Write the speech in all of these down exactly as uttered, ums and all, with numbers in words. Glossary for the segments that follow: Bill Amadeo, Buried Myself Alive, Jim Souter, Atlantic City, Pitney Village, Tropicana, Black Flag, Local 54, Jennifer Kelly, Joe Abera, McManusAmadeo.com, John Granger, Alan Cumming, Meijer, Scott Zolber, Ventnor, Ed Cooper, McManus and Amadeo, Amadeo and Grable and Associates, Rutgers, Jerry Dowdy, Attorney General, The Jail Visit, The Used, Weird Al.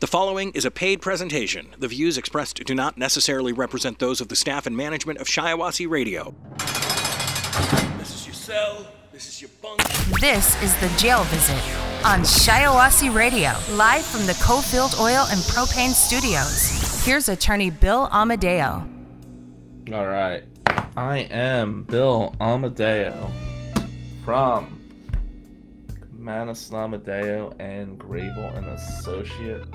The following is a paid presentation. The views expressed do not necessarily represent those of the staff and management of Shiawassee Radio. This is your cell. This is your bunk. This is The Jail Visit on Shiawassee Radio, live from the Cofield Oil and Propane Studios. Here's attorney Bill Amadeo. All right. I am Bill Amadeo from McManus and Amadeo and Grable and Associates,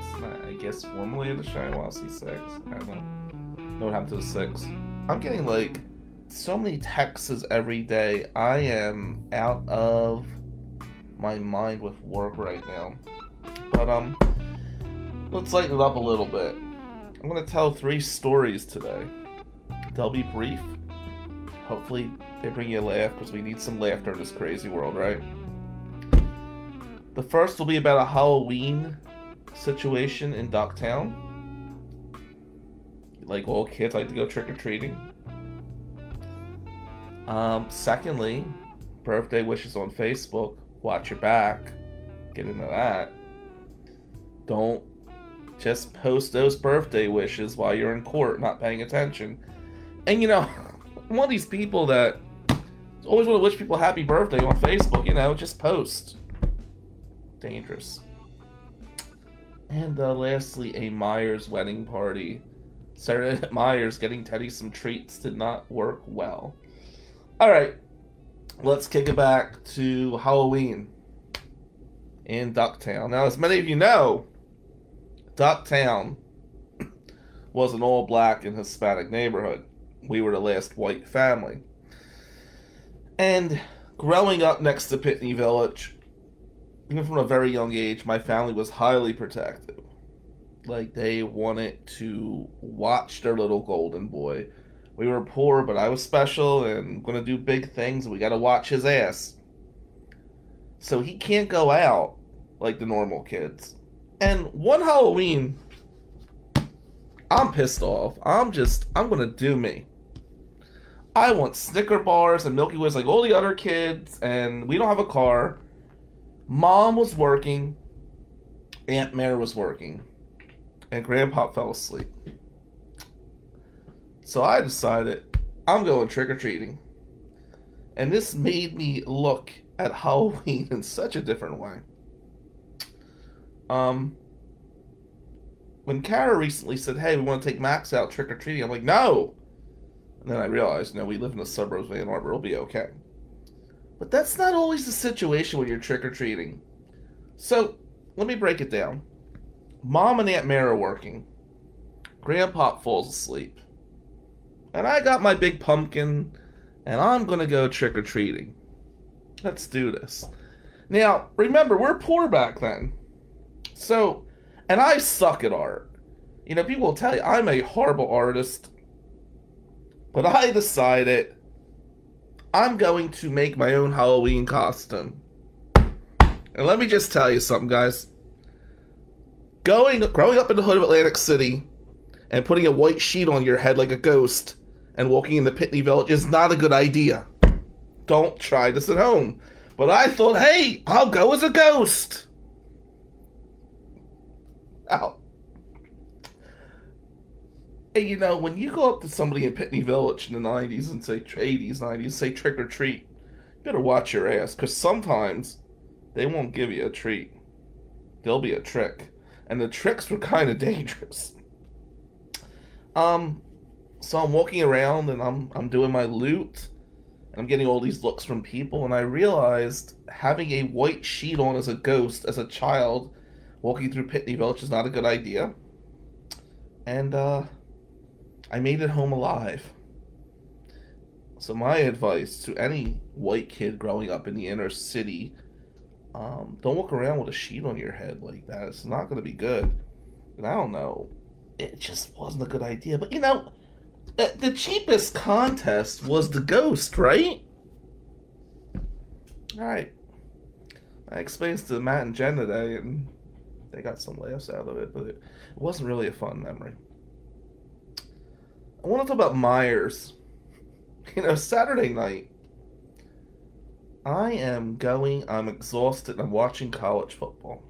I guess formerly the Shiawassee Six. I don't know what happened to the Six. I'm getting like so many texts every day. I am out of my mind with work right now. But um, let's lighten it up a little bit. I'm gonna tell three stories today. They'll be brief. Hopefully they bring you a laugh because we need some laughter in this crazy world, right? The first will be about a Halloween situation in Ducktown. Like all kids like to go trick-or-treating. Um, secondly, birthday wishes on Facebook. Watch your back. Get into that. Don't just post those birthday wishes while you're in court not paying attention. And you know, I'm one of these people that always want to wish people happy birthday on Facebook, you know, just post. Dangerous. And uh, lastly, a Meijer's wedding party. Sarah Meijer's getting Teddy some treats did not work well. Alright, let's kick it back to Halloween in Ducktown. Now, as many of you know, Ducktown was an all-black and Hispanic neighborhood. We were the last white family. And growing up next to Pitney Village, even from a very young age, my family was highly protective. Like, they wanted to watch their little golden boy. We were poor, but I was special and going to do big things. We got to watch his ass. So he can't go out like the normal kids. And one Halloween, I'm pissed off. I'm just, I'm going to do me. I want Snicker bars and Milky Ways like all the other kids, and we don't have a car. Mom was working, Aunt Mary was working, and Grandpa fell asleep. So I decided I'm going trick-or-treating. And this made me look at Halloween in such a different way. Um, when Kara recently said, hey, we want to take Max out trick-or-treating, I'm like, no! And then I realized, no, we live in the suburbs of Ann Arbor, it'll be okay. But that's not always the situation when you're trick-or-treating. So, let me break it down. Mom and Aunt Mary are working. Grandpa falls asleep. And I got my big pumpkin, and I'm going to go trick-or-treating. Let's do this. Now, remember, we're poor back then. So, and I suck at art. You know, people will tell you, I'm a horrible artist. But I decided I'm going to make my own Halloween costume. And let me just tell you something, guys. Going, growing up in the hood of Atlantic City and putting a white sheet on your head like a ghost and walking in the Pitney Village is not a good idea. Don't try this at home. But I thought, hey, I'll go as a ghost. Ow. And you know, when you go up to somebody in Pitney Village in the nineties and say, eighties, nineties, say trick or treat, you better watch your ass, because sometimes they won't give you a treat. There'll be a trick. And the tricks were kind of dangerous. Um, so I'm walking around and I'm, I'm doing my loot, and I'm getting all these looks from people, and I realized having a white sheet on as a ghost, as a child, walking through Pitney Village is not a good idea. And, uh... I made it home alive. So my advice to any white kid growing up in the inner city, um, don't walk around with a sheet on your head like that. It's not going to be good. And I don't know. It just wasn't a good idea. But you know, the cheapest contest was the ghost, right? Alright. I explained to Matt and Jen today, and they got some laughs out of it, but it wasn't really a fun memory. I want to talk about Meijer's. You know, Saturday night, I am going, I'm exhausted, I'm watching college football.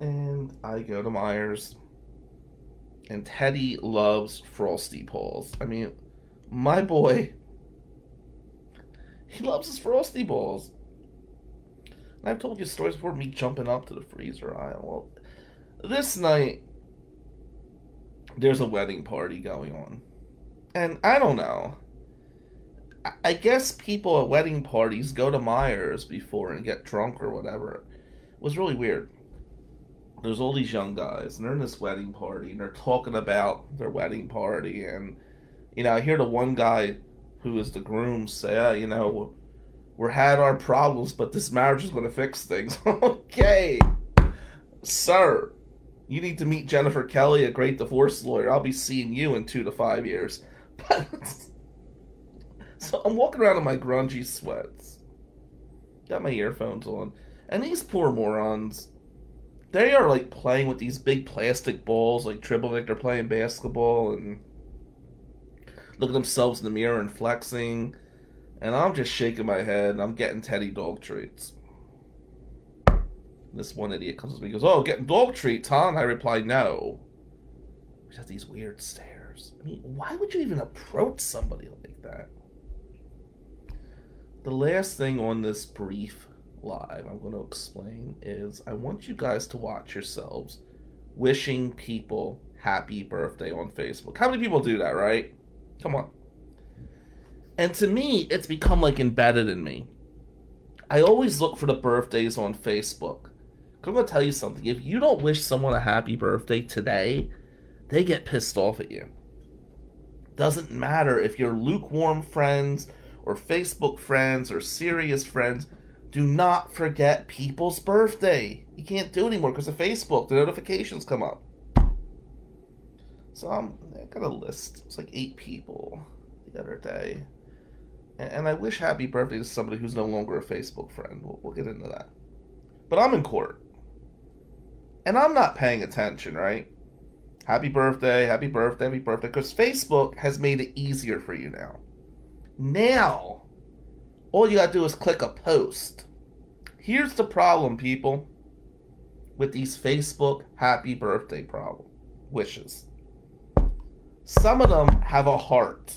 And I go to Meijer's. And Teddy loves frosty balls. I mean, my boy, he loves his frosty balls. And I've told you stories before, me jumping up to the freezer aisle. Well, this night, there's a wedding party going on. And I don't know. I guess people at wedding parties go to Meijer's before and get drunk or whatever. It was really weird. There's all these young guys, and they're in this wedding party, and they're talking about their wedding party, and, you know, I hear the one guy who is the groom say, oh, you know, we're had our problems, but this marriage is going to fix things. Okay, sir, you need to meet Jennifer Kelly, a great divorce lawyer. I'll be seeing you in two to five years. But so I'm walking around in my grungy sweats, got my earphones on, and these poor morons, they are, like, playing with these big plastic balls, like dribble, like they're playing basketball, and look at themselves in the mirror and flexing, and I'm just shaking my head, and I'm getting Teddy dog treats. This one idiot comes to me and goes, oh, getting dog treats, huh? And I reply, no. He's got these weird stares. I mean, why would you even approach somebody like that? The last thing on this brief live I'm going to explain is I want you guys to watch yourselves wishing people happy birthday on Facebook. How many people do that, right? Come on. And to me, it's become like embedded in me. I always look for the birthdays on Facebook. I'm going to tell you something. If you don't wish someone a happy birthday today, they get pissed off at you. Doesn't matter if you're lukewarm friends or Facebook friends or serious friends. Do not forget people's birthday. You can't do it anymore because of Facebook. The notifications come up. So I'm, I got a list. It's like eight people the other day. And, and I wish happy birthday to somebody who's no longer a Facebook friend. We'll, we'll get into that. But I'm in court. And I'm not paying attention, right? Happy birthday, happy birthday, happy birthday. Because Facebook has made it easier for you now. Now, all you gotta do is click a post. Here's the problem, people, with these Facebook happy birthday problem wishes. Some of them have a heart.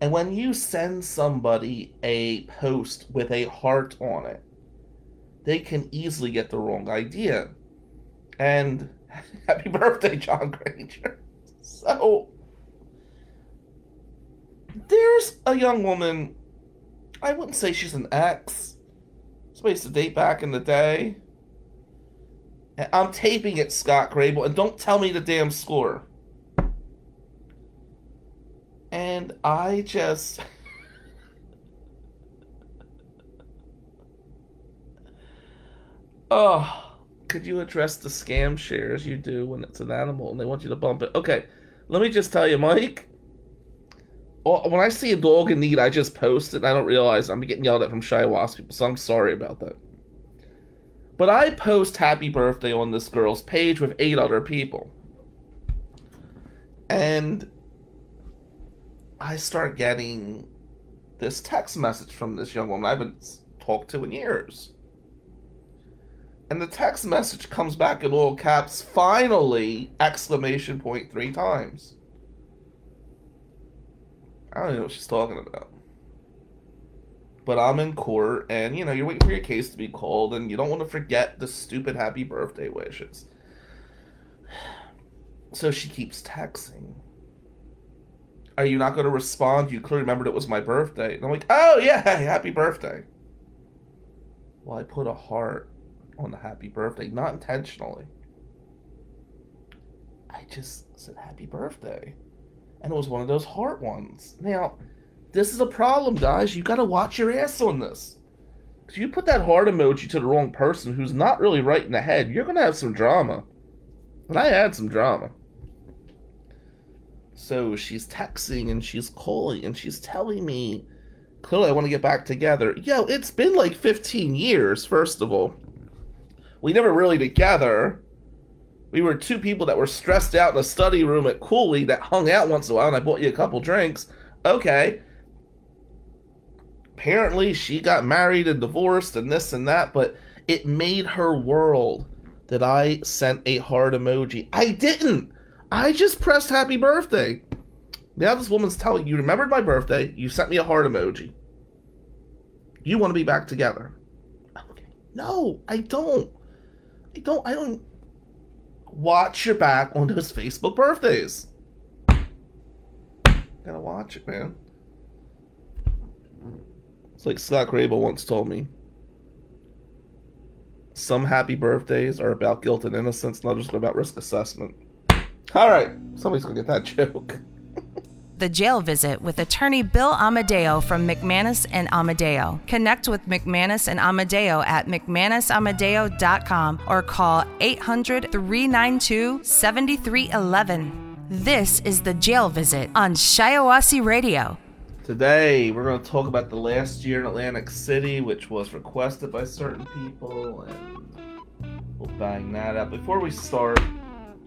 And when you send somebody a post with a heart on it, they can easily get the wrong idea. And happy birthday, John Granger. So there's a young woman, I wouldn't say she's an ex, somebody used to date back in the day. And I'm taping it, Scott Grable, and don't tell me the damn score. And I just, oh, could you address the scam shares you do when it's an animal and they want you to bump it? Okay, let me just tell you, Mike. When I see a dog in need, I just post it, and I don't realize I'm getting yelled at from Shiawassee people, so I'm sorry about that. But I post happy birthday on this girl's page with eight other people. And I start getting this text message from this young woman I haven't talked to in years. And the text message comes back in all caps, finally, exclamation point three times. I don't know what she's talking about. But I'm in court, and, you know, you're waiting for your case to be called, and you don't want to forget the stupid happy birthday wishes. So she keeps texting. Are you not going to respond? You clearly remembered it was my birthday. And I'm like, oh, yeah, happy birthday. Well, I put a heart on the happy birthday, not intentionally. I just said happy birthday. And it was one of those heart ones. Now, this is a problem, guys. You got to watch your ass on this. If you put that heart emoji to the wrong person who's not really right in the head, you're going to have some drama. And I had some drama. So she's texting and she's calling and she's telling me, clearly I want to get back together. Yo, it's been like fifteen years, first of all. We never really together. We were two people that were stressed out in a study room at Cooley that hung out once in a while, and I bought you a couple drinks. Okay. Apparently, she got married and divorced and this and that, but It made her world that I sent a heart emoji. I didn't. I just pressed happy birthday. Now this woman's telling you, you remembered my birthday. You sent me a heart emoji. You want to be back together. Okay. No, I don't. I don't. I don't. Watch your back on those Facebook birthdays. Gotta watch it, man. It's like Scott Grable once told me. Some happy birthdays are about guilt and innocence, and others are about risk assessment. All right, somebody's gonna get that joke. The Jail Visit with attorney Bill Amadeo from McManus and Amadeo. Connect with McManus and Amadeo at McManus Amadeo dot com or call eight hundred, three nine two, seven three one one. This is The Jail Visit on Shiawassee Radio. Today, we're going to talk about the last year in Atlantic City, which was requested by certain people, and we'll bang that up. Before we start, do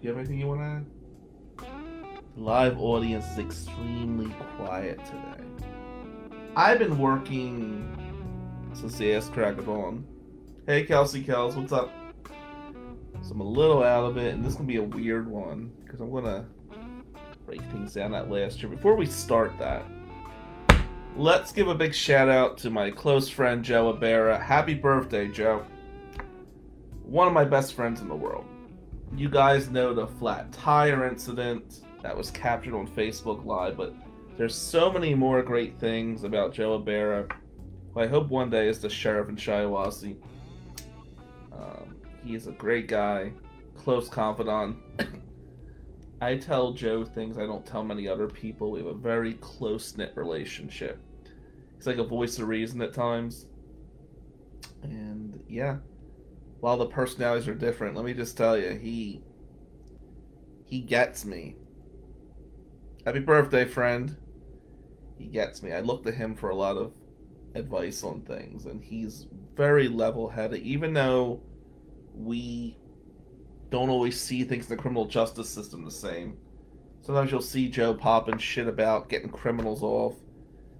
you have anything you want to add? The live audience is extremely quiet today. I've been working since the ass crack of dawn. Hey, Kelsey Kels, what's up? So I'm a little out of it, and this is going to be a weird one, because I'm going to break things down that last year. Before we start that, let's give a big shout out to my close friend, Joe Abera. Happy birthday, Joe. One of my best friends in the world. You guys know the flat tire incident that was captured on Facebook Live, but there's so many more great things about Joe Abera, who I hope one day is the sheriff in Shiawassee. Um, he is a great guy, close confidant. I tell Joe things I don't tell many other people. We have a very close-knit relationship. He's like a voice of reason at times. And yeah, while the personalities are different, let me just tell you, he he gets me. Happy birthday, friend. He gets me. I look to him for a lot of advice on things, and he's very level-headed, even though we don't always see things in the criminal justice system the same. Sometimes you'll see Joe popping shit about getting criminals off,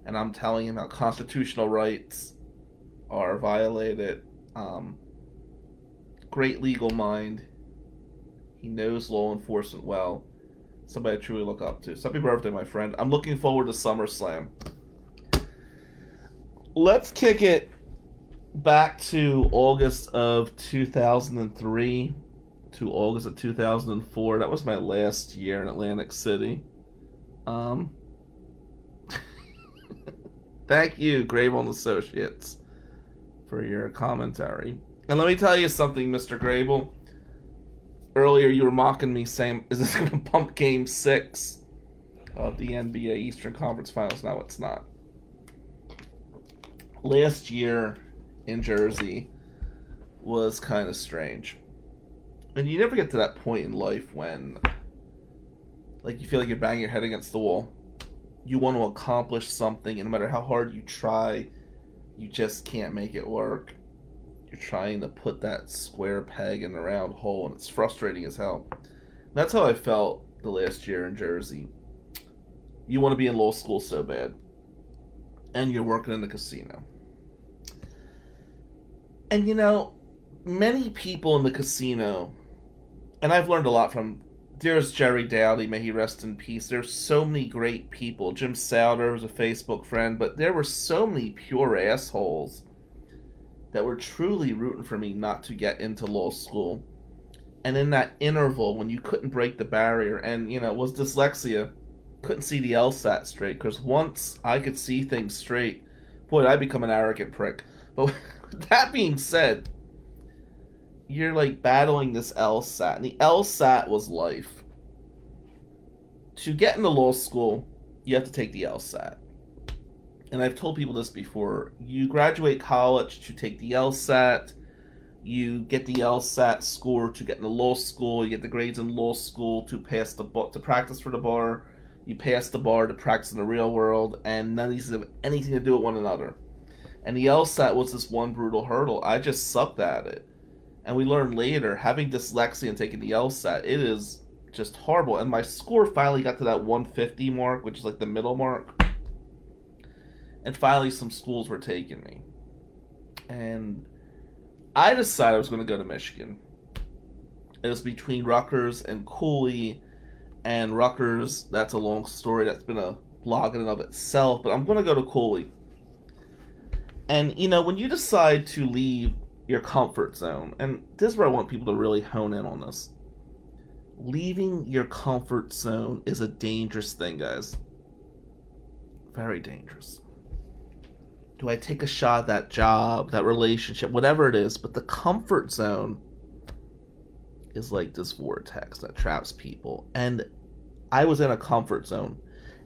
and I'm telling him how constitutional rights are violated. Um, great legal mind. He knows law enforcement well. Somebody I truly look up to. So happy birthday, my friend. I'm looking forward to SummerSlam. Let's kick it back to August of two thousand three to August of two thousand four. That was my last year in Atlantic City. Um, Thank you, Grable and Associates, for your commentary. And let me tell you something, Mister Grable. Earlier, you were mocking me saying, is this going to bump game six of the N B A Eastern Conference Finals? No, it's not. Last year in Jersey was kind of strange. And you never get to that point in life when, like, you feel like you're banging your head against the wall. You want to accomplish something, and no matter how hard you try, you just can't make it work. Trying to put that square peg in the round hole, and it's frustrating as hell. That's how I felt the last year in Jersey. You want to be in law school so bad, and you're working in the casino. And you know, many people in the casino, and I've learned a lot from, there's Jerry Dowdy, may he rest in peace. There's so many great people. Jim Souter was a Facebook friend, but there were so many pure assholes that were truly rooting for me not to get into law school. And in that interval, when you couldn't break the barrier, and, you know, was dyslexia, couldn't see the LSAT straight, because once I could see things straight, boy, I'd become an arrogant prick. But with that being said, you're, like, battling this LSAT, and the LSAT was life. To get into law school, you have to take the LSAT. And I've told people this before, you graduate college to take the LSAT, you get the LSAT score to get into law school, you get the grades in law school to pass the bar, to practice for the bar, you pass the bar to practice in the real world, and none of these have anything to do with one another. And the LSAT was this one brutal hurdle. I just sucked at it. And we learned later, having dyslexia and taking the LSAT, it is just horrible. And my score finally got to that one fifty mark, which is like the middle mark. And finally, some schools were taking me. And I decided I was going to go to Michigan. It was between Rutgers and Cooley, and Rutgers, that's a long story. That's been a blog in and of itself, but I'm going to go to Cooley. And, you know, when you decide to leave your comfort zone, and this is where I want people to really hone in on this. Leaving your comfort zone is a dangerous thing, guys. Very dangerous. Do I take a shot at that job, that relationship, whatever it is? But the comfort zone is like this vortex that traps people. And I was in a comfort zone.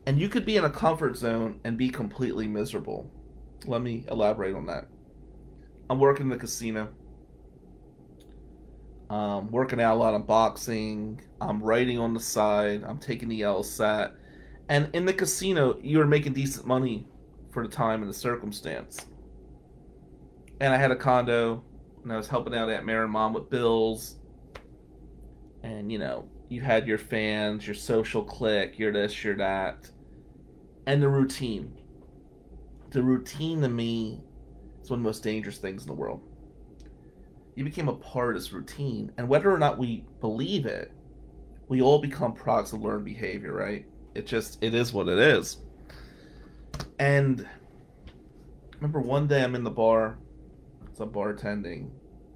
And you could be in a comfort zone and be completely miserable. Let me elaborate on that. I'm working in the casino. I'm working out a lot on boxing. I'm writing on the side. I'm taking the LSAT. And in the casino, you were making decent money for the time and the circumstance. And I had a condo, and I was helping out Aunt Mary and Mom with bills. And, you know, you had your fans, your social clique, your this, your that. And the routine. The routine to me is one of the most dangerous things in the world. You became a part of this routine. And whether or not we believe it, we all become products of learned behavior, right? It just, it is what it is. And I remember one day I'm in the bar, so I'm bartending,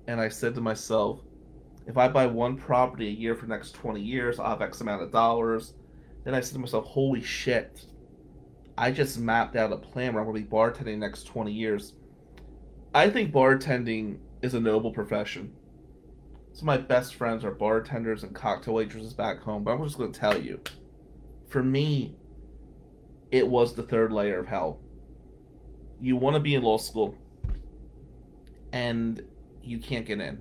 and I said to myself, if I buy one property a year for the next twenty years, I'll have X amount of dollars. Then I said to myself, holy shit, I just mapped out a plan where I'm going to be bartending the next twenty years. I think bartending is a noble profession. Some of my best friends are bartenders and cocktail waitresses back home, but I'm just going to tell you, for me, it was the third layer of hell. You want to be in law school, and you can't get in.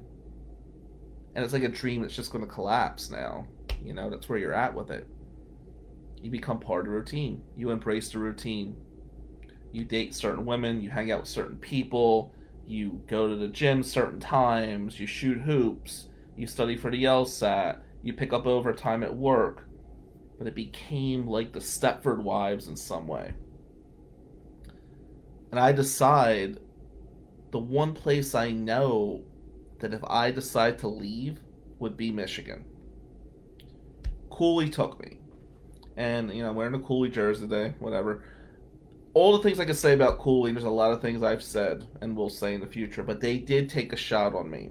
And it's like a dream that's just going to collapse now. You know, that's where you're at with it. You become part of the routine. You embrace the routine. You date certain women. You hang out with certain people. You go to the gym certain times. You shoot hoops. You study for the LSAT. You pick up overtime at work. But it became like the Stepford Wives in some way. And I decide, the one place I know that if I decide to leave would be Michigan. Cooley took me. And, you know, I'm wearing a Cooley jersey today, whatever. All the things I could say about Cooley, there's a lot of things I've said and will say in the future, but they did take a shot on me.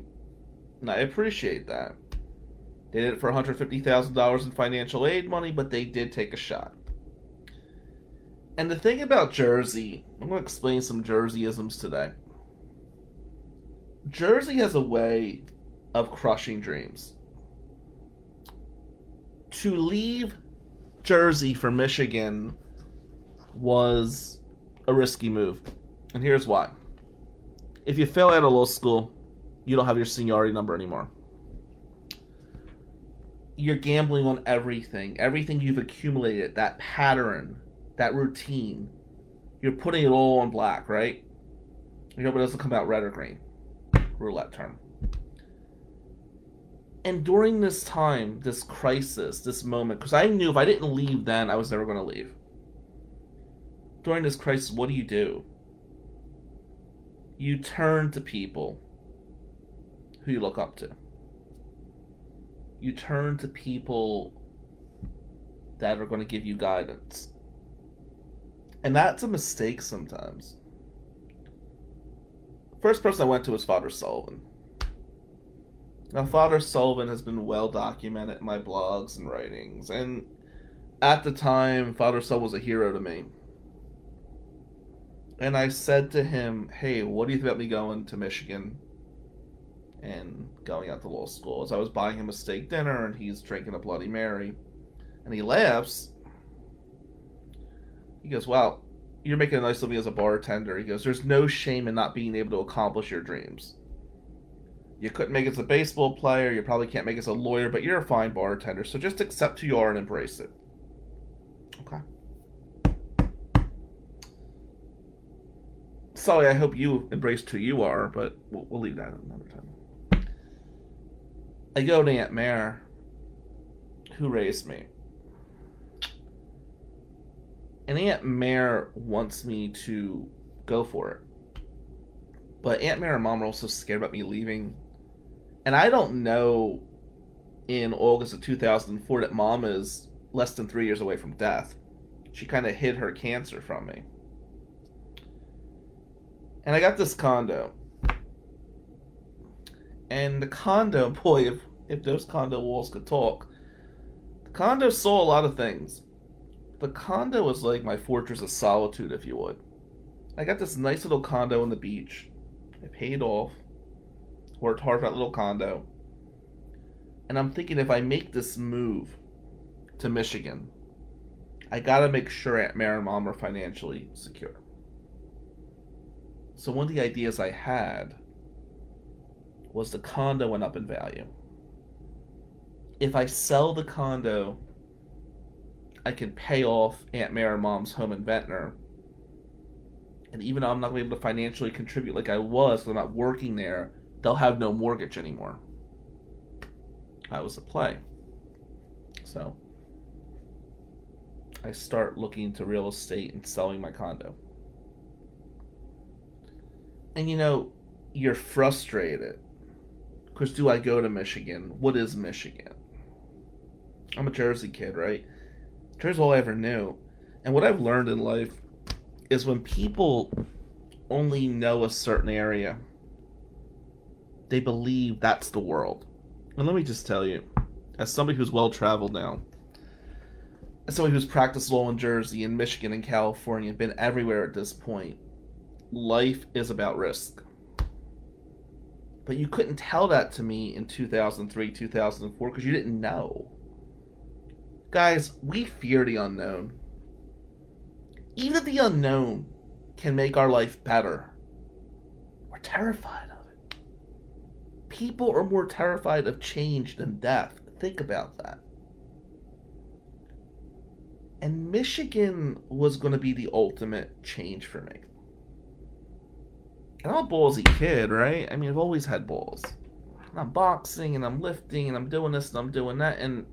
And I appreciate that. They did it for one hundred fifty thousand dollars in financial aid money, but they did take a shot. And the thing about Jersey, I'm going to explain some Jerseyisms today. Jersey has a way of crushing dreams. To leave Jersey for Michigan was a risky move. And here's why. If you fail out of law school, you don't have your seniority number anymore. You're gambling on everything, everything you've accumulated, that pattern, that routine. You're putting it all on black, right? You know, but it doesn't come out red or green. Roulette term. And during this time, this crisis, this moment, because I knew if I didn't leave then, I was never going to leave. During this crisis, what do you do? You turn to people who you look up to. You turn to people that are going to give you guidance. And that's a mistake sometimes. First person I went to was Father Sullivan. Now, Father Sullivan has been well documented in my blogs and writings. And at the time, Father Sullivan was a hero to me. And I said to him, hey, what do you think about me going to Michigan and going out to law school? As I was buying him a steak dinner, and he's drinking a Bloody Mary, and he laughs. He goes, wow, you're making a nice living as a bartender. He goes, there's no shame in not being able to accomplish your dreams. You couldn't make it as a baseball player, you probably can't make it as a lawyer, but you're a fine bartender, so just accept who you are and embrace it. Okay. Sorry, I hope you embraced who you are, but we'll, we'll leave that another time. I go to Aunt Meijer, who raised me. And Aunt Meijer wants me to go for it. But Aunt Mary and Mom were also scared about me leaving. And I don't know in August of two thousand four that Mom is less than three years away from death. She kind of hid her cancer from me. And I got this condo. And the condo, boy, if, if those condo walls could talk. The condo saw a lot of things. The condo was like my fortress of solitude, if you would. I got this nice little condo on the beach. I paid off. Worked hard for that little condo. And I'm thinking, if I make this move to Michigan, I gotta make sure Aunt Mary and Mom are financially secure. So one of the ideas I had was the condo went up in value. If I sell the condo, I can pay off Aunt Mary and Mom's home in Ventnor. And even though I'm not gonna be able to financially contribute like I was, so I'm not working there, they'll have no mortgage anymore. That was the play. So I start looking into real estate and selling my condo. And you know, you're frustrated. Because do I go to Michigan? What is Michigan? I'm a Jersey kid, right? Jersey's all I ever knew. And what I've learned in life is when people only know a certain area, they believe that's the world. And let me just tell you, as somebody who's well-traveled now, as somebody who's practiced law in Jersey and Michigan and California and been everywhere at this point, life is about risk. But you couldn't tell that to me in two thousand three, two thousand four, because you didn't know. Guys, we fear the unknown. Even the unknown can make our life better. We're terrified of it. People are more terrified of change than death. Think about that. And Michigan was going to be the ultimate change for me. And I'm a ballsy kid, right? I mean, I've always had balls. And I'm boxing, and I'm lifting, and I'm doing this, and I'm doing that. And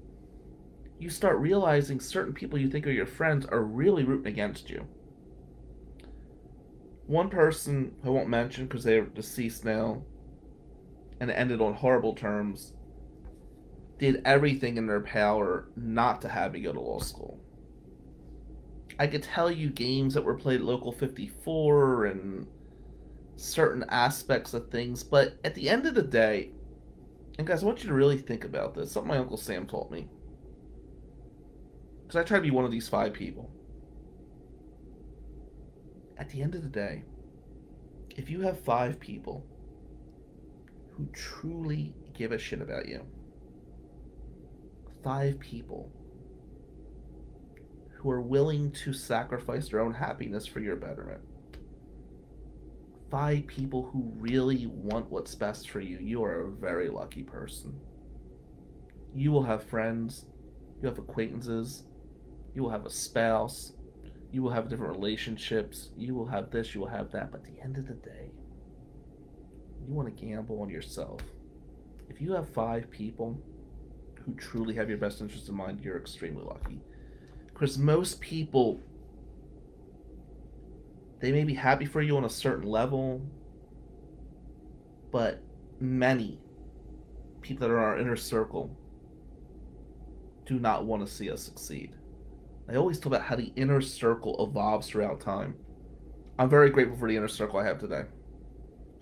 you start realizing certain people you think are your friends are really rooting against you. One person I won't mention because they are deceased now, and it ended on horrible terms, did everything in their power not to have me go to law school. I could tell you games that were played at Local fifty-four and certain aspects of things, but at the end of the day, and guys, I want you to really think about this, something my Uncle Sam taught me, because I try to be one of these five people. At the end of the day, if you have five people who truly give a shit about you, five people who are willing to sacrifice their own happiness for your betterment, five people who really want what's best for you, you are a very lucky person. You will have friends, you have acquaintances, you will have a spouse, you will have different relationships, you will have this, you will have that, but at the end of the day, you want to gamble on yourself. If you have five people who truly have your best interest in mind, you're extremely lucky. Because most people, they may be happy for you on a certain level, but many people that are in our inner circle do not want to see us succeed. I always talk about how the inner circle evolves throughout time. I'm very grateful for the inner circle I have today.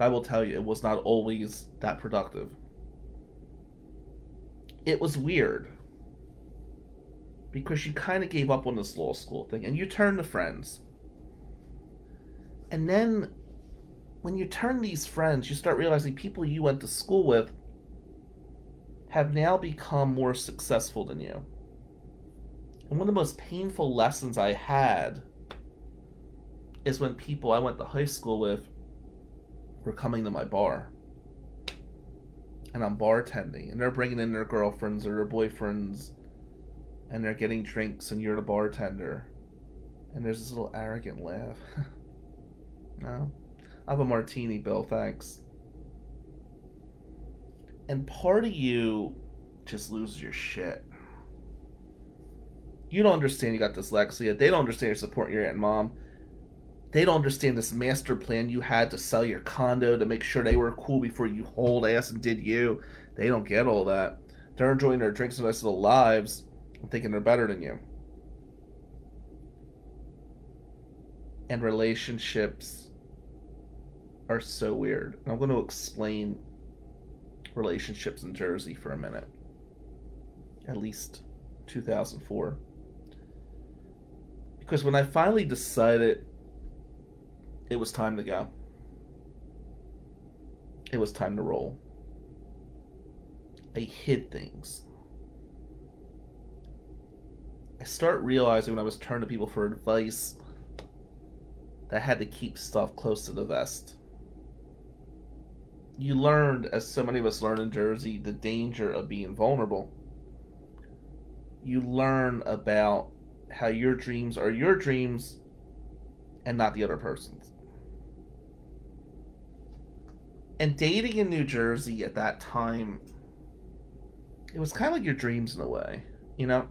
I will tell you, it was not always that productive. It was weird, because you kind of gave up on this law school thing, and you turned to friends. And then, when you turn these friends, you start realizing people you went to school with have now become more successful than you. And one of the most painful lessons I had is when people I went to high school with were coming to my bar. And I'm bartending, and they're bringing in their girlfriends or their boyfriends, and they're getting drinks, and you're the bartender. And there's this little arrogant laugh. No, I have a martini, Bill, thanks. And part of you just loses your shit. You don't understand you got dyslexia. They don't understand you're supporting your aunt and mom. they don't understand this master plan you had to sell your condo to make sure they were cool before you hold ass and did you. They don't get all that. They're enjoying their drinks and the rest of their lives and thinking they're better than you. And relationships are so weird. I'm going to explain relationships in Jersey for a minute. At least two thousand four. Because when I finally decided it was time to go, it was time to roll, I hid things. I start realizing when I was turning to people for advice that I had to keep stuff close to the vest. You learned, as so many of us learn in Jersey, the danger of being vulnerable. You learn about how your dreams are your dreams and not the other person's. And dating in New Jersey at that time, it was kind of like your dreams in a way, you know?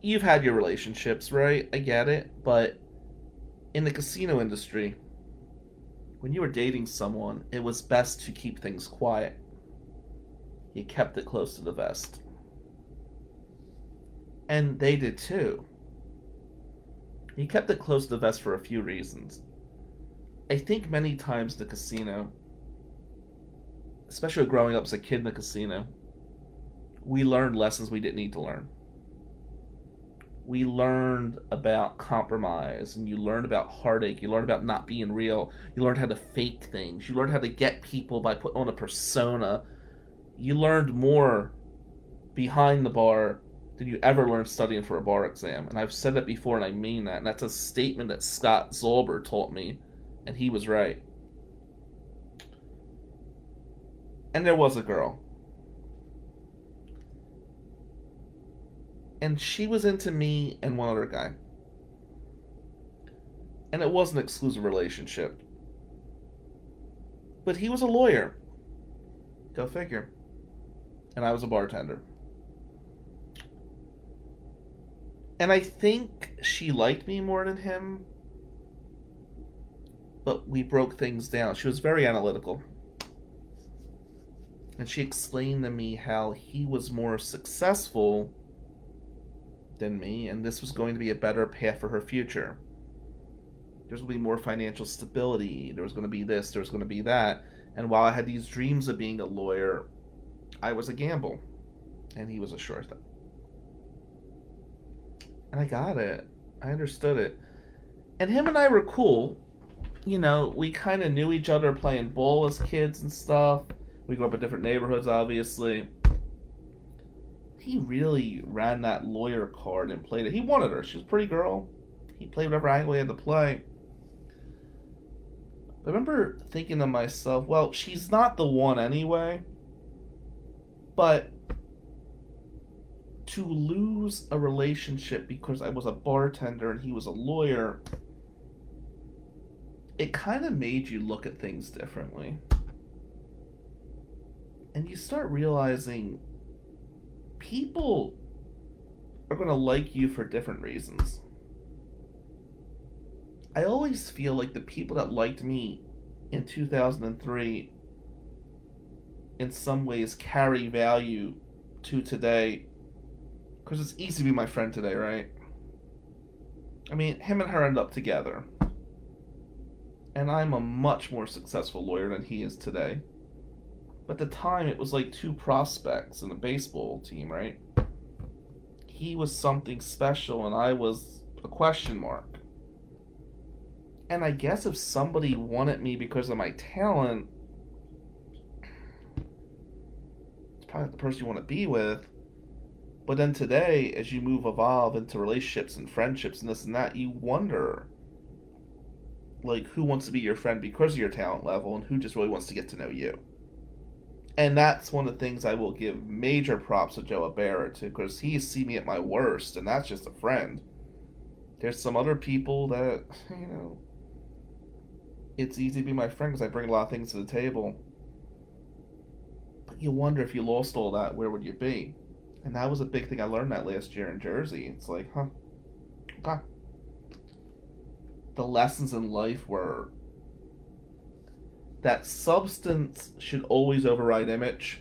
You've had your relationships, right? I get it. But in the casino industry, when you were dating someone, it was best to keep things quiet. You kept it close to the vest. And they did too. He kept it close to the vest for a few reasons. I think many times the casino, especially growing up as a kid in the casino, we learned lessons we didn't need to learn. We learned about compromise, and you learned about heartache, you learned about not being real, you learned how to fake things, you learned how to get people by putting on a persona. You learned more behind the bar than you ever learned studying for a bar exam. And I've said that before, and I mean that. And that's a statement that Scott Zolber taught me, and he was right. And there was a girl. And she was into me and one other guy. And it was an exclusive relationship. But he was a lawyer. Go figure. And I was a bartender. And I think she liked me more than him, but we broke things down. She was very analytical. And she explained to me how he was more successful than me, and this was going to be a better path for her future. There's going to be more financial stability. There was going to be this, there was going to be that. And while I had these dreams of being a lawyer, I was a gamble, and he was a sure thing. And I got it. I understood it. And him and I were cool. You know, we kind of knew each other playing ball as kids and stuff. We grew up in different neighborhoods, obviously. He really ran that lawyer card and played it. He wanted her. She was a pretty girl. He played whatever angle he had to play. I remember thinking to myself, well, she's not the one anyway. But to lose a relationship because I was a bartender and he was a lawyer, it kind of made you look at things differently. And you start realizing people are going to like you for different reasons. I always feel like the people that liked me in two thousand three in some ways carry value to today. Because it's easy to be my friend today, right? I mean, him and her end up together. And I'm a much more successful lawyer than he is today. But at the time, it was like two prospects in a baseball team, right? He was something special, and I was a question mark. And I guess if somebody wanted me because of my talent, it's probably not the person you want to be with. But then today, as you move, evolve into relationships and friendships and this and that, you wonder, like, who wants to be your friend because of your talent level and who just really wants to get to know you. And that's one of the things I will give major props to Joe Abera to, because he's seen me at my worst, and that's just a friend. There's some other people that, you know, it's easy to be my friend because I bring a lot of things to the table. But you wonder, if you lost all that, where would you be? And that was a big thing I learned that last year in Jersey. It's like, huh, okay. the lessons in life were that substance should always override image.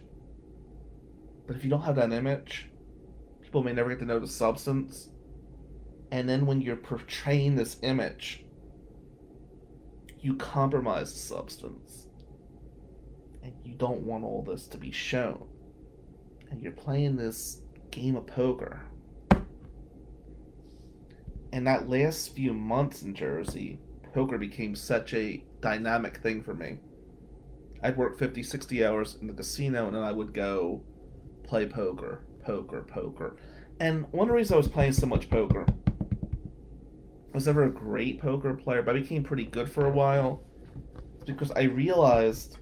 But if you don't have that image, people may never get to know the substance. And then when you're portraying this image, you compromise the substance. And you don't want all this to be shown. And you're playing this game of poker. And that last few months in Jersey, poker became such a dynamic thing for me. I'd work fifty, sixty hours in the casino, and then I would go play poker, poker, poker. And one reason I was playing so much poker, I was never a great poker player, but I became pretty good for a while, because I realized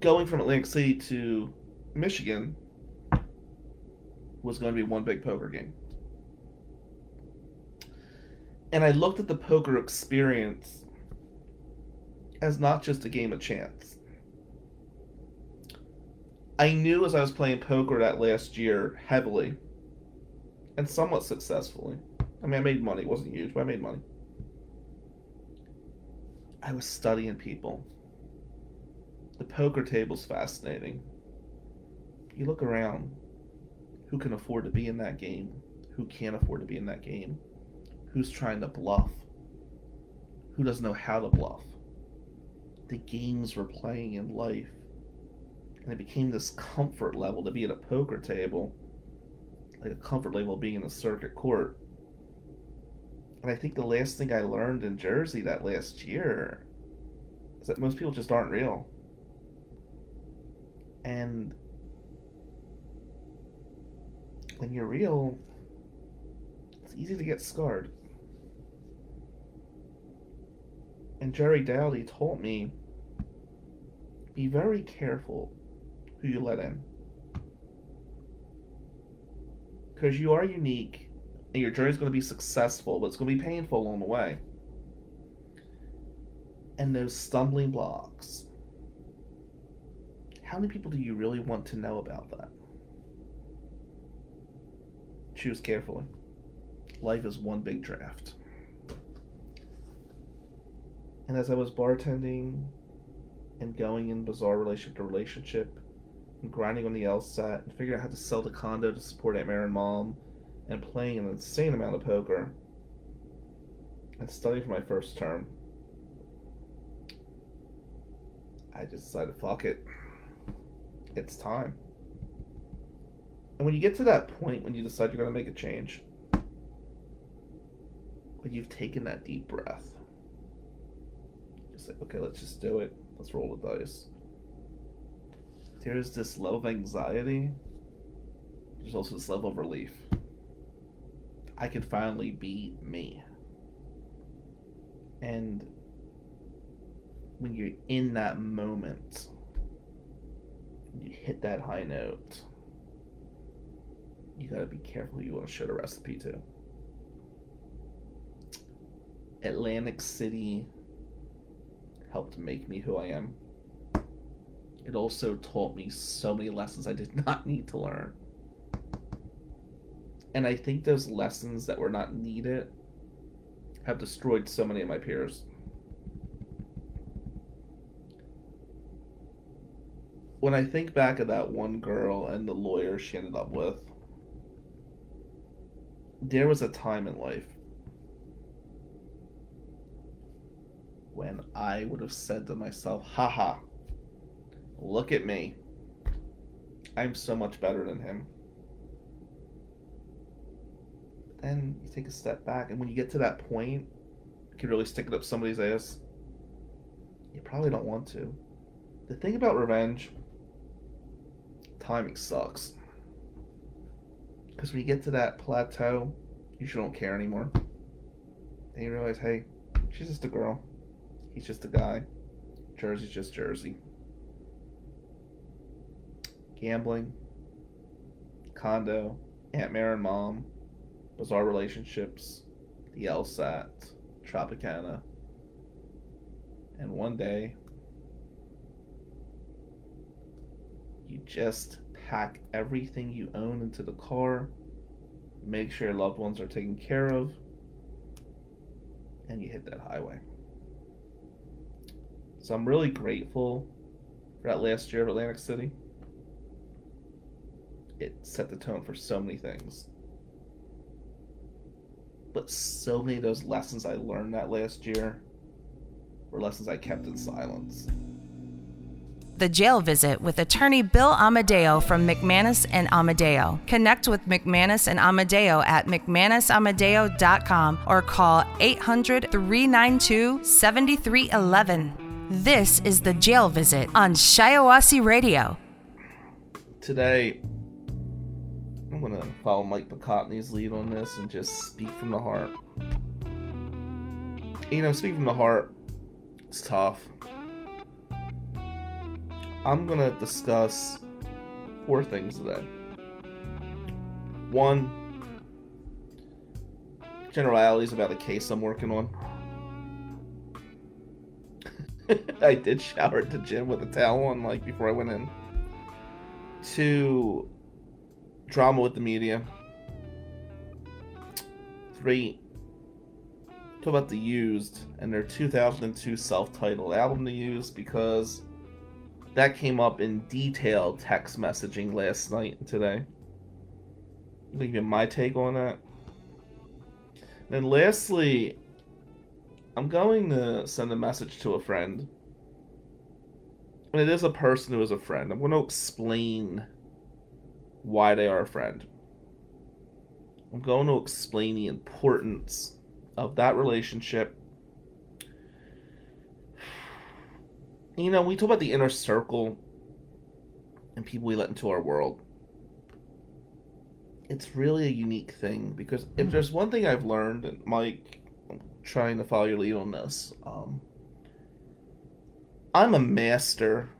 going from Atlantic City to Michigan was going to be one big poker game. And I looked at the poker experience as not just a game of chance. I knew as I was playing poker that last year heavily and somewhat successfully. I mean, I made money. It wasn't huge, but I made money. I was studying people. The poker table's fascinating. You look around. Who can afford to be in that game? Who can't afford to be in that game? Who's trying to bluff? Who doesn't know how to bluff? The games we're playing in life. And it became this comfort level to be at a poker table, like a comfort level being in a circuit court. And I think the last thing I learned in Jersey that last year is that most people just aren't real. And when you're real, it's easy to get scarred. And Jerry Dowdy told me, be very careful who you let in. Because you are unique, and your journey's going to be successful, but it's going to be painful along the way. And those stumbling blocks. How many people do you really want to know about that? Choose carefully. Life is one big draft. And as I was bartending and going in bizarre relationship to relationship and grinding on the LSAT and figuring out how to sell the condo to support Aunt Mary and Mom and playing an insane amount of poker and studying for my first term, I just decided, fuck it. It's time. And when you get to that point when you decide you're going to make a change, when you've taken that deep breath, just like, okay, let's just do it. Let's roll the dice. There's this level of anxiety. There's also this level of relief. I can finally be me. And when you're in that moment, you hit that high note, you gotta be careful who you want to show the recipe to. Atlantic City helped make me who I am. It also taught me so many lessons I did not need to learn. And I think those lessons that were not needed have destroyed so many of my peers. When I think back of that one girl and the lawyer she ended up with, there was a time in life when I would have said to myself, haha, look at me. I'm so much better than him. But then you take a step back, and when you get to that point, you can really stick it up somebody's ass. You probably don't want to. The thing about revenge, timing sucks. Because when you get to that plateau, you sure don't care anymore. And you realize, hey, she's just a girl. He's just a guy. Jersey's just Jersey. Gambling, condo, Aunt Mary and Mom, bizarre relationships, the LSAT, Tropicana. And one day, you just pack everything you own into the car, make sure your loved ones are taken care of, and you hit that highway. So I'm really grateful for that last year at Atlantic City. It set the tone for so many things. But so many of those lessons I learned that last year were lessons I kept in silence. The Jail Visit with attorney Bill Amadeo from McManus and Amadeo. Connect with McManus and Amadeo at McManus Amadeo dot com or call eight hundred, three nine two, seven three one one. This is The Jail Visit on Shiawassee Radio. Today, I'm going to follow Mike Bacotny's lead on this and just speak from the heart. You know, speak from the heart, it's tough. I'm going to discuss four things today. One, generalities about a case I'm working on. I did shower at the gym with a towel on, like, before I went in. Two, drama with the media. Three, talk about The Used and their two thousand two self-titled album, The Used, because that came up in detailed text messaging last night and today. I'm going to give you my take on that. And then lastly, I'm going to send a message to a friend. And it is a person who is a friend. I'm going to explain why they are a friend. I'm going to explain the importance of that relationship. You know, we talk about the inner circle and people we let into our world. It's really a unique thing, because if there's one thing I've learned, and Mike, I'm trying to follow your lead on this, um, I'm a master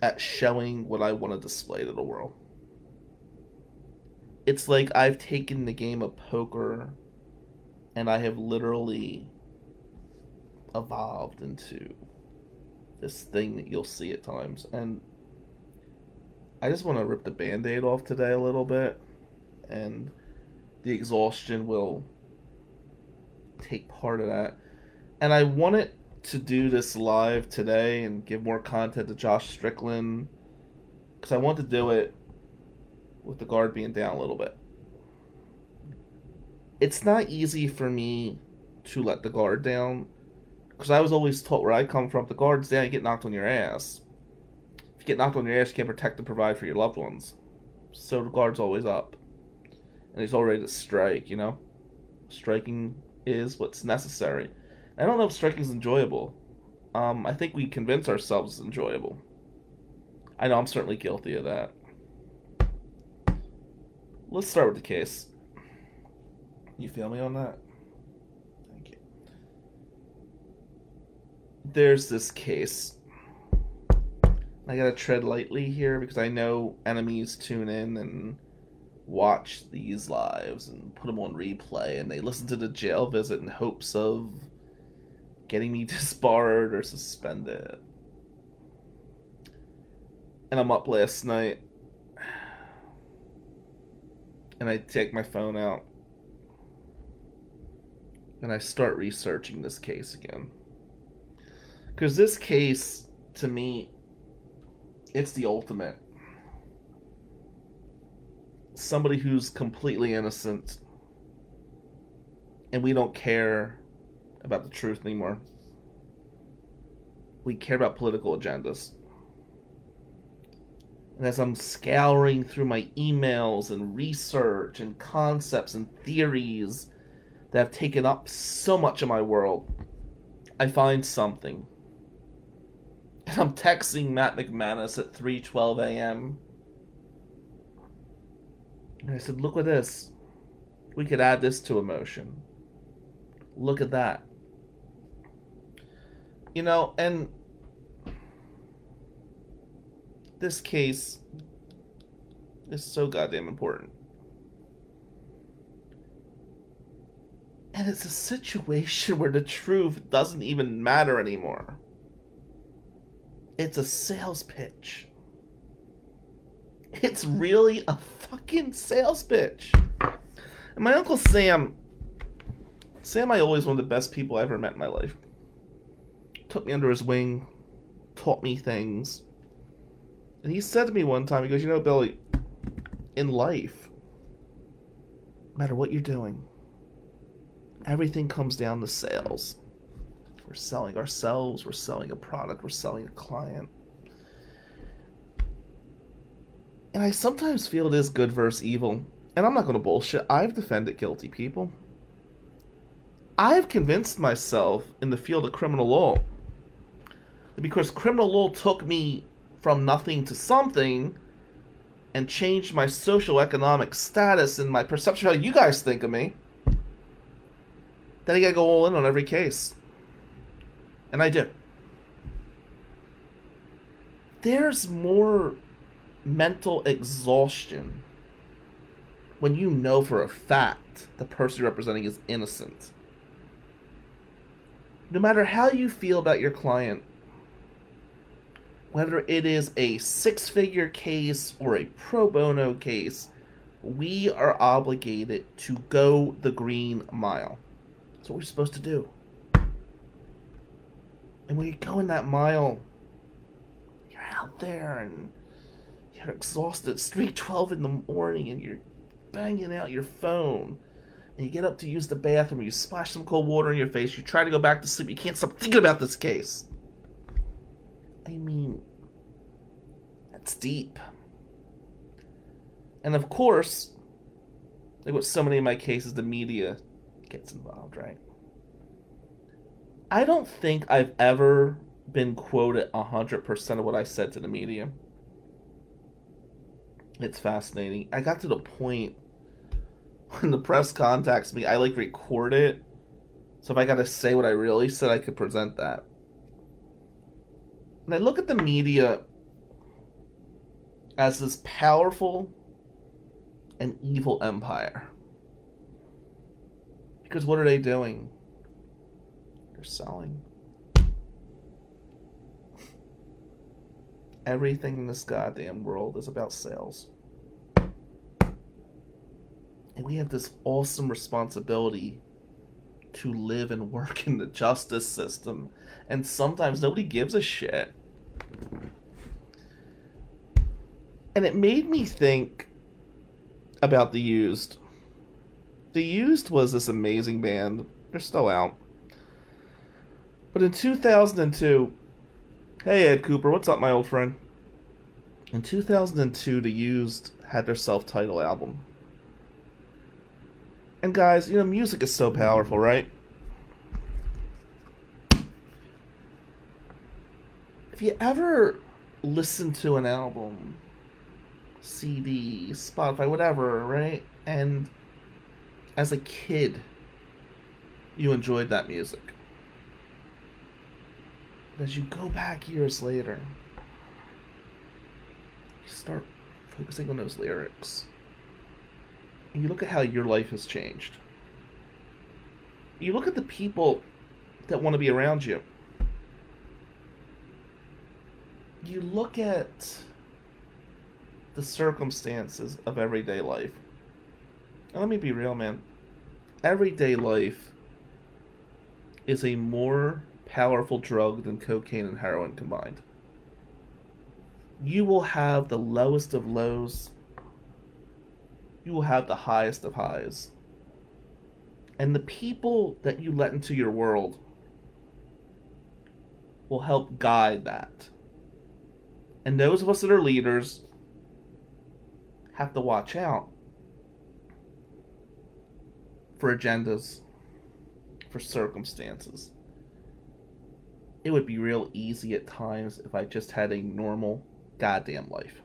at showing what I want to display to the world. It's like I've taken the game of poker and I have literally evolved into this thing that you'll see at times. And I just want to rip the band-aid off today a little bit, and the exhaustion will take part of that. And I wanted to do this live today and give more content to Josh Strickland, because I want to do it with the guard being down a little bit. It's not easy for me to let the guard down, because I was always taught where I come from, the guard's down, you get knocked on your ass. If you get knocked on your ass, you can't protect and provide for your loved ones. So the guard's always up. And he's all ready to strike, you know? Striking is what's necessary. I don't know if striking's enjoyable. Um, I think we convince ourselves it's enjoyable. I know I'm certainly guilty of that. Let's start with the case. You feel me on that? There's this case. I gotta tread lightly here, because I know enemies tune in and watch these lives and put them on replay, and they listen to The Jail Visit in hopes of getting me disbarred or suspended. And I'm up last night, and I take my phone out, and I start researching this case again. Because this case, to me, it's the ultimate. Somebody who's completely innocent, and we don't care about the truth anymore. We care about political agendas. And as I'm scouring through my emails and research and concepts and theories that have taken up so much of my world, I find something. And I'm texting Matt McManus at three twelve a.m. And I said, look at this. We could add this to emotion. Look at that. You know, and this case is so goddamn important. And it's a situation where the truth doesn't even matter anymore. It's a sales pitch. It's really a fucking sales pitch. And my Uncle Sam Sam Ioli is one of the best people I ever met in my life. Took me under his wing, taught me things. And he said to me one time, he goes, you know, Billy, in life, no matter what you're doing, everything comes down to sales. We're selling ourselves, we're selling a product, we're selling a client. And I sometimes feel it is good versus evil. And I'm not going to bullshit. I've defended guilty people. I've convinced myself in the field of criminal law that because criminal law took me from nothing to something and changed my socioeconomic status and my perception of how you guys think of me, then I gotta go all in on every case. And I do. There's more mental exhaustion when you know for a fact the person you're representing is innocent. No matter how you feel about your client, whether it is a six-figure case or a pro bono case, we are obligated to go the green mile. That's what we're supposed to do. And when you go in that mile, you're out there and you're exhausted. It's three twelve in the morning and you're banging out your phone. And you get up to use the bathroom, you splash some cold water in your face, you try to go back to sleep, you can't stop thinking about this case. I mean, that's deep. And of course, like with so many of my cases, the media gets involved, right? I don't think I've ever been quoted one hundred percent of what I said to the media. It's fascinating. I got to the point when the press contacts me, I like record it. So if I got to say what I really said, I could present that. And I look at the media as this powerful and evil empire. Because what are they doing? They're selling everything in this goddamn world is about sales. And we have this awesome responsibility to live and work in the justice system. And sometimes nobody gives a shit. And it made me think about The Used. The Used was this amazing band. They're still out. But in two thousand two, hey Ed Cooper, what's up my old friend? In two thousand two, The Used had their self-titled album. And guys, you know, music is so powerful, right? If you ever listen to an album, C D, Spotify, whatever, right? And as a kid, you enjoyed that music. But as you go back years later, you start focusing on those lyrics. You look at how your life has changed. You look at the people that want to be around you. You look at the circumstances of everyday life. And let me be real, man. Everyday life is a more powerful drug than cocaine and heroin combined. You will have the lowest of lows. You will have the highest of highs. And the people that you let into your world will help guide that. And those of us that are leaders have to watch out for agendas, for circumstances. It would be real easy at times if I just had a normal goddamn life.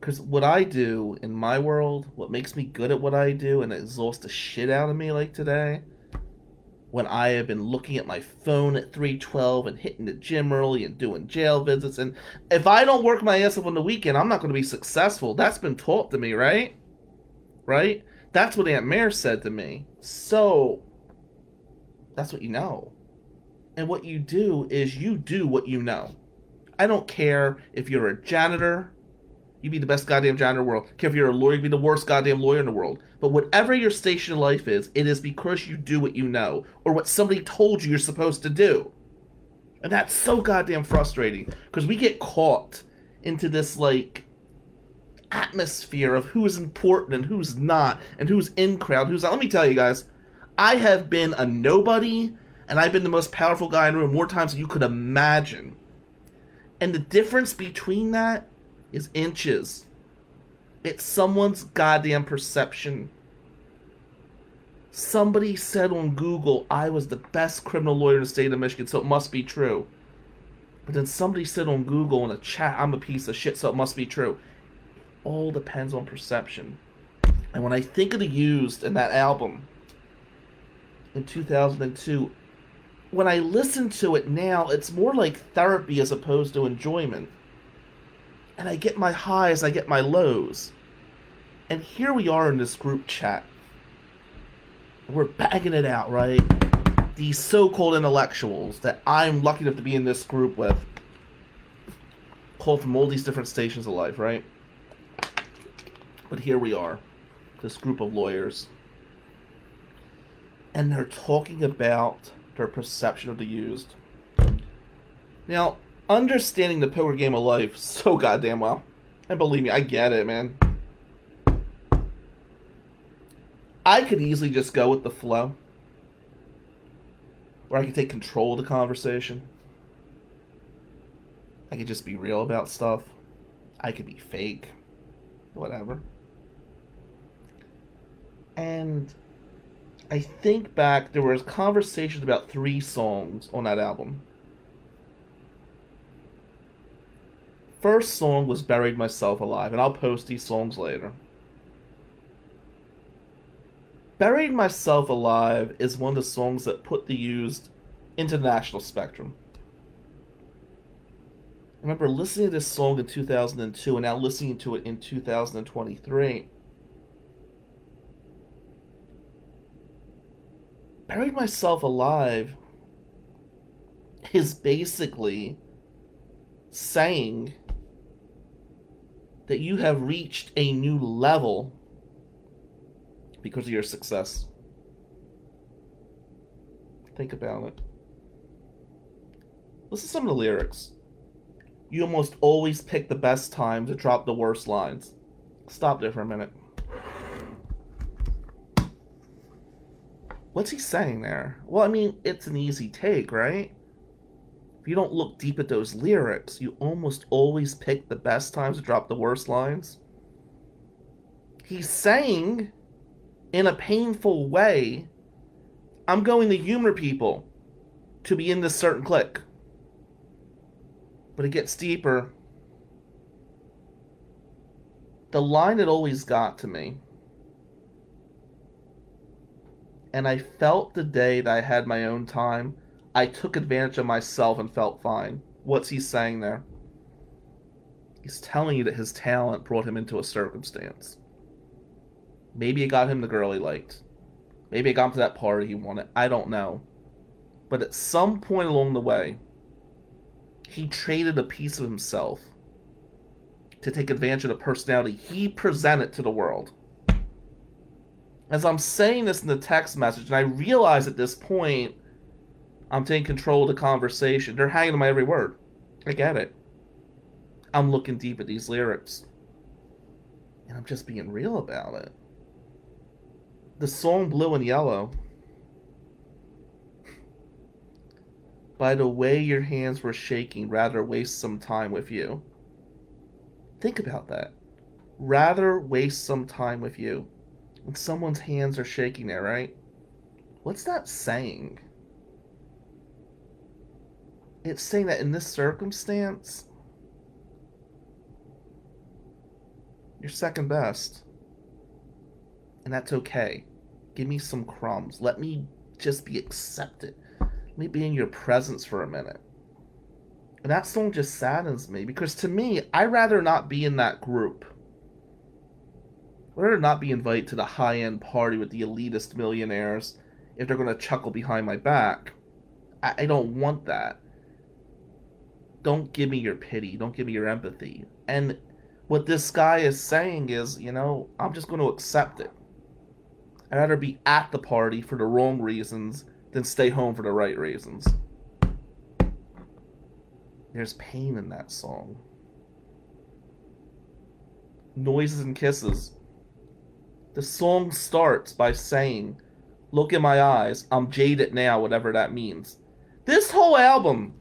Because what I do in my world, what makes me good at what I do and exhausts the shit out of me like today, when I have been looking at my phone at three twelve and hitting the gym early and doing jail visits, and if I don't work my ass up on the weekend, I'm not going to be successful. That's been taught to me, right? Right? That's what Aunt Mare said to me. So, that's what you know. And what you do is you do what you know. I don't care if you're a janitor, you be the best goddamn John in the world. Care if you're a lawyer, you be the worst goddamn lawyer in the world. But whatever your station in life is, it is because you do what you know, or what somebody told you you're supposed to do. And that's so goddamn frustrating, because we get caught into this, like, atmosphere of who's important and who's not, and who's in crowd, who's not. Let me tell you guys, I have been a nobody, and I've been the most powerful guy in the room more times than you could imagine. And the difference between that is inches. It's someone's goddamn perception. Somebody said on Google, I was the best criminal lawyer in the state of Michigan, so it must be true. But then somebody said on Google in a chat, I'm a piece of shit, so it must be true. It all depends on perception. And when I think of The Used and that album in two thousand two, when I listen to it now, it's more like therapy as opposed to enjoyment. And I get my highs, I get my lows. And here we are in this group chat. We're bagging it out, right? These so-called intellectuals that I'm lucky enough to be in this group with, called from all these different stations of life, right? But here we are, this group of lawyers. And they're talking about their perception of The Used. Now, understanding the poker game of life so goddamn well. And believe me, I get it, man. I could easily just go with the flow, or I could take control of the conversation. I could just be real about stuff. I could be fake, whatever. And I think back, there was conversations about three songs on that album. First song was Buried Myself Alive, and I'll post these songs later. Buried Myself Alive is one of the songs that put The Used into the national spectrum. I remember listening to this song in two thousand two and now listening to it in two thousand twenty-three. Buried Myself Alive is basically saying that you have reached a new level because of your success. Think about it. Listen to some of the lyrics. You almost always pick the best time to drop the worst lines. Stop there for a minute. What's he saying there? Well, I mean, it's an easy take, right? If you don't look deep at those lyrics, you almost always pick the best times to drop the worst lines. He's saying, in a painful way, I'm going to humor people to be in this certain clique. But it gets deeper. The line that always got to me, and I felt the day that I had my own time, I took advantage of myself and felt fine. What's he saying there? He's telling you that his talent brought him into a circumstance. Maybe it got him the girl he liked. Maybe it got him to that party he wanted. I don't know. But at some point along the way, he traded a piece of himself to take advantage of the personality he presented to the world. As I'm saying this in the text message, and I realize at this point, I'm taking control of the conversation. They're hanging on my every word. I get it. I'm looking deep at these lyrics. And I'm just being real about it. The song Blue and Yellow. By the way your hands were shaking, rather waste some time with you. Think about that. Rather waste some time with you. When someone's hands are shaking there, right? What's that saying? It's saying that in this circumstance, you're second best. And that's okay. Give me some crumbs. Let me just be accepted. Let me be in your presence for a minute. And that song just saddens me, because to me, I'd rather not be in that group. I'd rather not be invited to the high-end party with the elitist millionaires if they're going to chuckle behind my back. I, I don't want that. Don't give me your pity. Don't give me your empathy. And what this guy is saying is, you know, I'm just going to accept it. I'd rather be at the party for the wrong reasons than stay home for the right reasons. There's pain in that song. Noises and Kisses. The song starts by saying, look in my eyes, I'm jaded now, whatever that means. This whole album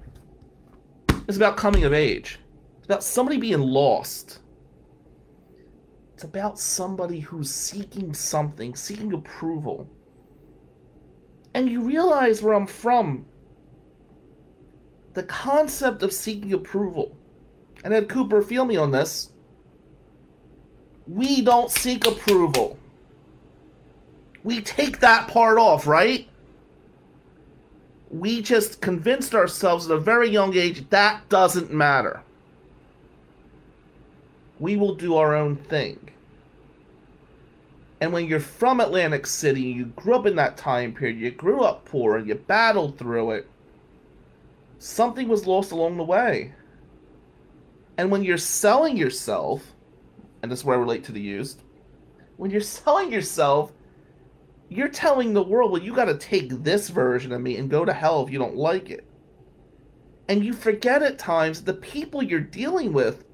is about coming of age. It's about somebody being lost. It's about somebody who's seeking something, seeking approval. And you realize where I'm from. The concept of seeking approval. And Ed Cooper, feel me on this. We don't seek approval. We take that part off, right? We just convinced ourselves at a very young age that doesn't matter. We will do our own thing. And when you're from Atlantic City, you grew up in that time period, you grew up poor, and you battled through it, something was lost along the way. And when you're selling yourself, and this is where I relate to The Used, when you're selling yourself, you're telling the world, well, you got to take this version of me and go to hell if you don't like it. And you forget at times the people you're dealing with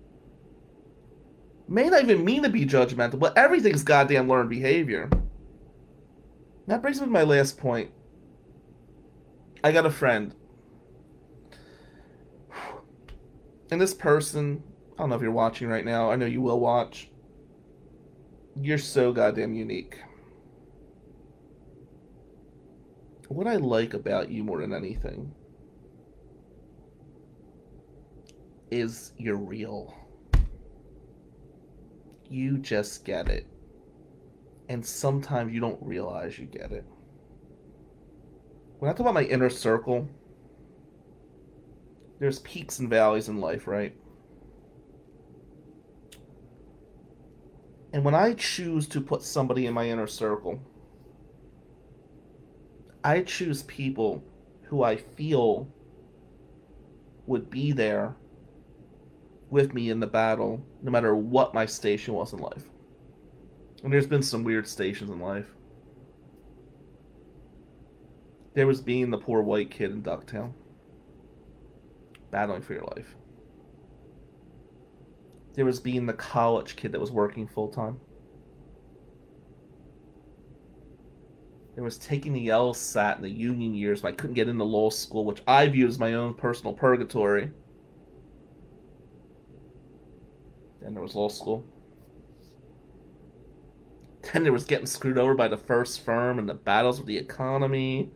may not even mean to be judgmental, but everything's goddamn learned behavior. That brings me to my last point. I got a friend. And this person, I don't know if you're watching right now, I know you will watch. You're so goddamn unique. What I like about you more than anything is you're real. You just get it. And sometimes you don't realize you get it. When I talk about my inner circle, there's peaks and valleys in life, right? And when I choose to put somebody in my inner circle, I choose people who I feel would be there with me in the battle, no matter what my station was in life. And there's been some weird stations in life. There was being the poor white kid in Ducktown, battling for your life. There was being the college kid that was working full time. There was taking the L S A T in the union years, but I couldn't get into law school, which I viewed as my own personal purgatory. Then there was law school. Then there was getting screwed over by the first firm and the battles with the economy.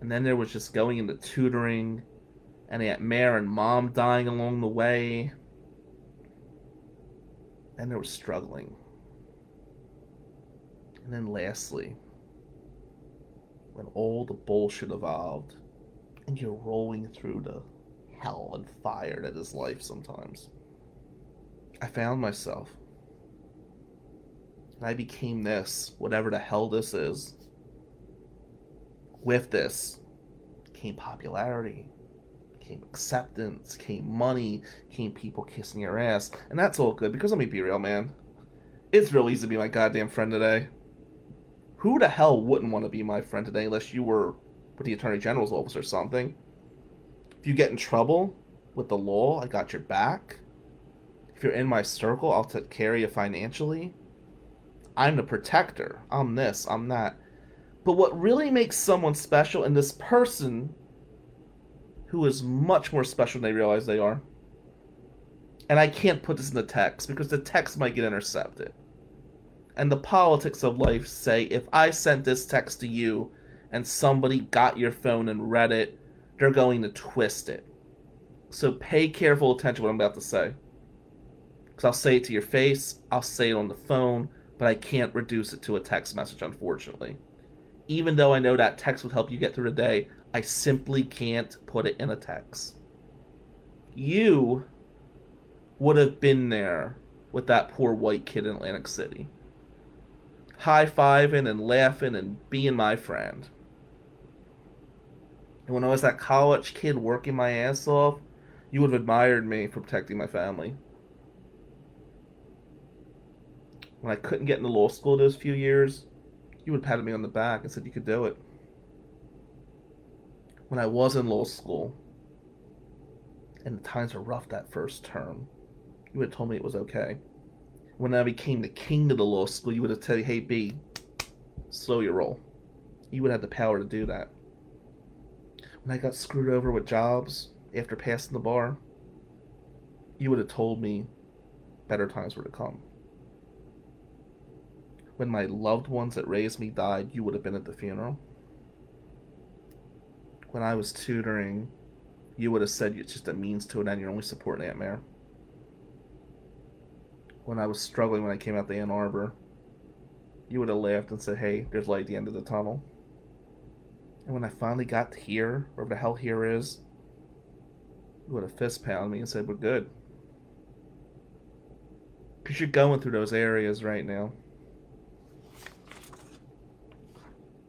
And then there was just going into tutoring and Aunt Mare and Mom dying along the way. Then there was struggling. And then lastly, when all the bullshit evolved and you're rolling through the hell and fire that is life sometimes, I found myself and I became this, whatever the hell this is. With this came popularity, came acceptance, came money, came people kissing your ass, and that's all good, because let me be real, man, it's real easy to be my goddamn friend today. Who the hell wouldn't want to be my friend today unless you were with the Attorney General's office or something? If you get in trouble with the law, I got your back. If you're in my circle, I'll take care of you financially. I'm the protector. I'm this, I'm that. But what really makes someone special, and this person who is much more special than they realize they are, and I can't put this in the text because the text might get intercepted. And the politics of life say, if I sent this text to you and somebody got your phone and read it, they're going to twist it. So pay careful attention to what I'm about to say. Because I'll say it to your face, I'll say it on the phone, but I can't reduce it to a text message, unfortunately. Even though I know that text would help you get through the day, I simply can't put it in a text. You would have been there with that poor white kid in Atlantic City, high-fiving and laughing and being my friend. And when I was that college kid working my ass off, you would have admired me for protecting my family. when I couldn't get into law school those few years, you would have patted me on the back and said you could do it. When I was in law school, and the times were rough that first term, you would have told me it was okay. When I became the king of the law school, you would have told me, hey, B, slow your roll. You would have the power to do that. When I got screwed over with jobs after passing the bar, you would have told me better times were to come. When my loved ones that raised me died, you would have been at the funeral. When I was tutoring, you would have said it's just a means to an end, you're only supporting Aunt Mare. When I was struggling when I came out to Ann Arbor, you would have laughed and said, hey, there's light at the end of the tunnel. And when I finally got to here, wherever the hell here is, you would have fist pounded me and said, we're good. Because you're going through those areas right now.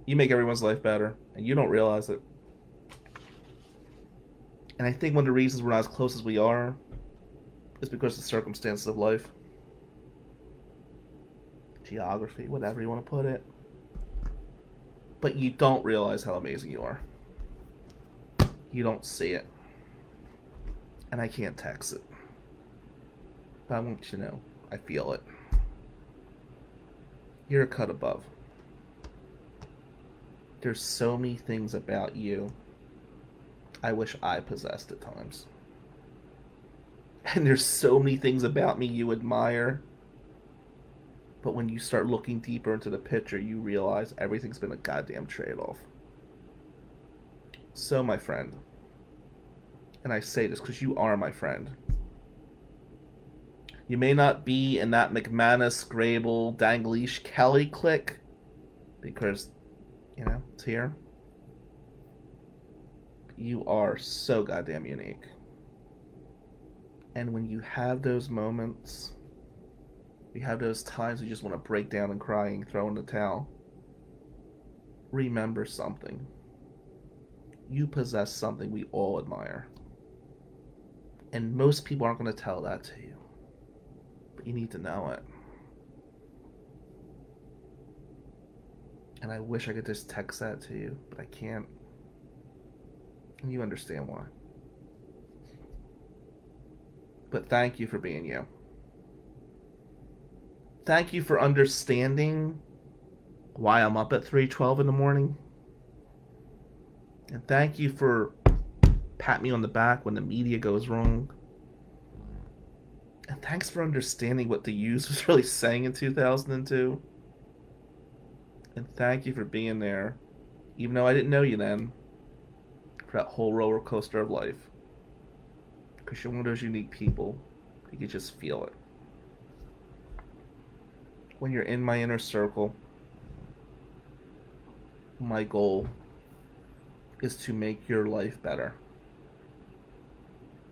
You make everyone's life better, and you don't realize it. And I think one of the reasons we're not as close as we are is because of the circumstances of life. Geography, whatever you want to put it. But you don't realize how amazing you are. You don't see it. And I can't tax it. But I want you to know, I feel it. You're a cut above. There's so many things about you I wish I possessed at times. And there's so many things about me you admire. But when you start looking deeper into the picture, you realize everything's been a goddamn trade-off. So, my friend, and I say this because you are my friend, you may not be in that McManus, Grable, Danglish, Kelly clique, because, you know, it's here. You are so goddamn unique. And when you have those moments, you have those times you just want to break down and cry and throw in the towel, remember something. You possess something we all admire. And most people aren't going to tell that to you. But you need to know it. And I wish I could just text that to you, but I can't. And you understand why. But thank you for being you. Thank you for understanding why I'm up at three twelve in the morning. And thank you for patting me on the back when the media goes wrong. And thanks for understanding what The Used was really saying in two thousand two. And thank you for being there, even though I didn't know you then, for that whole roller coaster of life. Because you're one of those unique people. You can just feel it. When you're in my inner circle, my goal is to make your life better.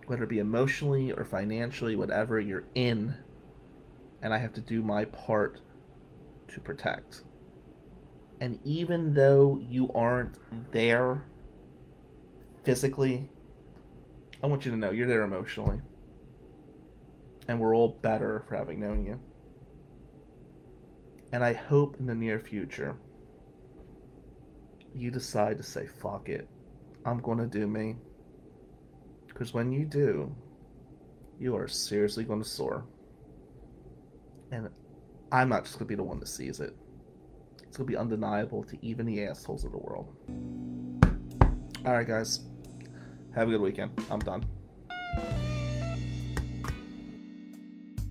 Whether it be emotionally or financially, whatever you're in, and I have to do my part to protect. And even though you aren't there physically, I want you to know you're there emotionally. And we're all better for having known you. And I hope in the near future, you decide to say, fuck it, I'm going to do me. Because when you do, you are seriously going to soar. And I'm not just going to be the one that sees it. It's going to be undeniable to even the assholes of the world. Alright guys, have a good weekend. I'm done.